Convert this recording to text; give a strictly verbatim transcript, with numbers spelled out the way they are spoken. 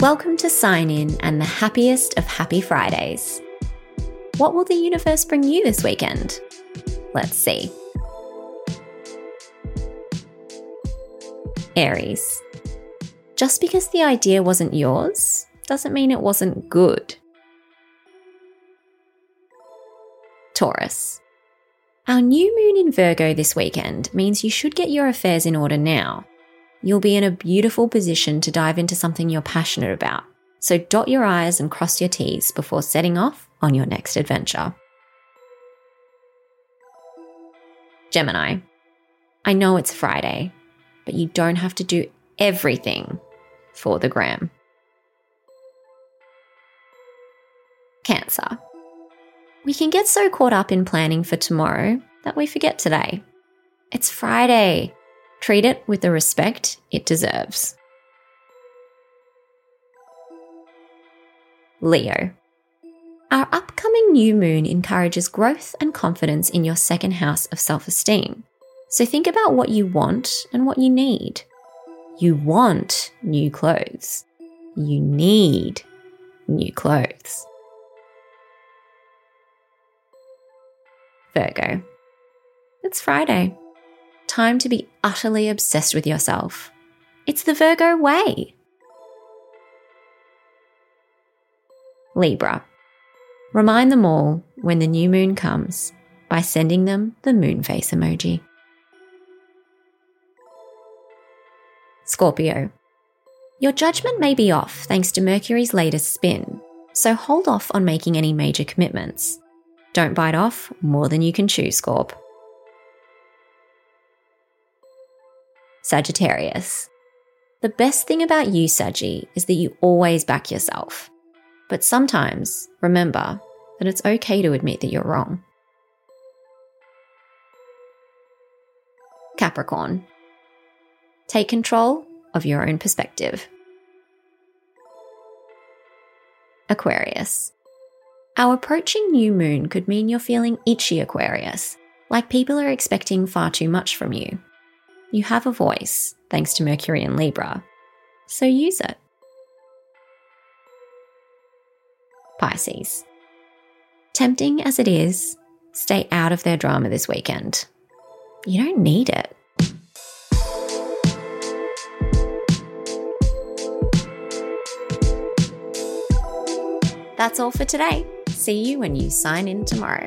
Welcome to Sign In and the happiest of happy Fridays. What will the universe bring you this weekend? Let's see. Aries. Just because the idea wasn't yours doesn't mean it wasn't good. Taurus. Our new moon in Virgo this weekend means you should get your affairs in order now. You'll be in a beautiful position to dive into something you're passionate about, so dot your I's and cross your T's before setting off on your next adventure. Gemini. I know it's Friday, but you don't have to do everything for the gram. Cancer. We can get so caught up in planning for tomorrow that we forget today. It's Friday. Treat it with the respect it deserves. Leo. Our upcoming new moon encourages growth and confidence in your second house of self-esteem. So think about what you want and what you need. You want new clothes. You need new clothes. Virgo. It's Friday. Time to be utterly obsessed with yourself. It's the Virgo way. Libra. Remind them all when the new moon comes by sending them the moon face emoji. Scorpio. Your judgment may be off thanks to Mercury's latest spin, so hold off on making any major commitments. Don't bite off more than you can chew, Scorp. Sagittarius. The best thing about you, Saggy, is that you always back yourself. But sometimes, remember that it's okay to admit that you're wrong. Capricorn. Take control of your own perspective. Aquarius. Our approaching new moon could mean you're feeling itchy, Aquarius, like people are expecting far too much from you. You have a voice, thanks to Mercury in Libra, so use it. Pisces. Tempting as it is, stay out of their drama this weekend. You don't need it. That's all for today. See you when you sign in tomorrow.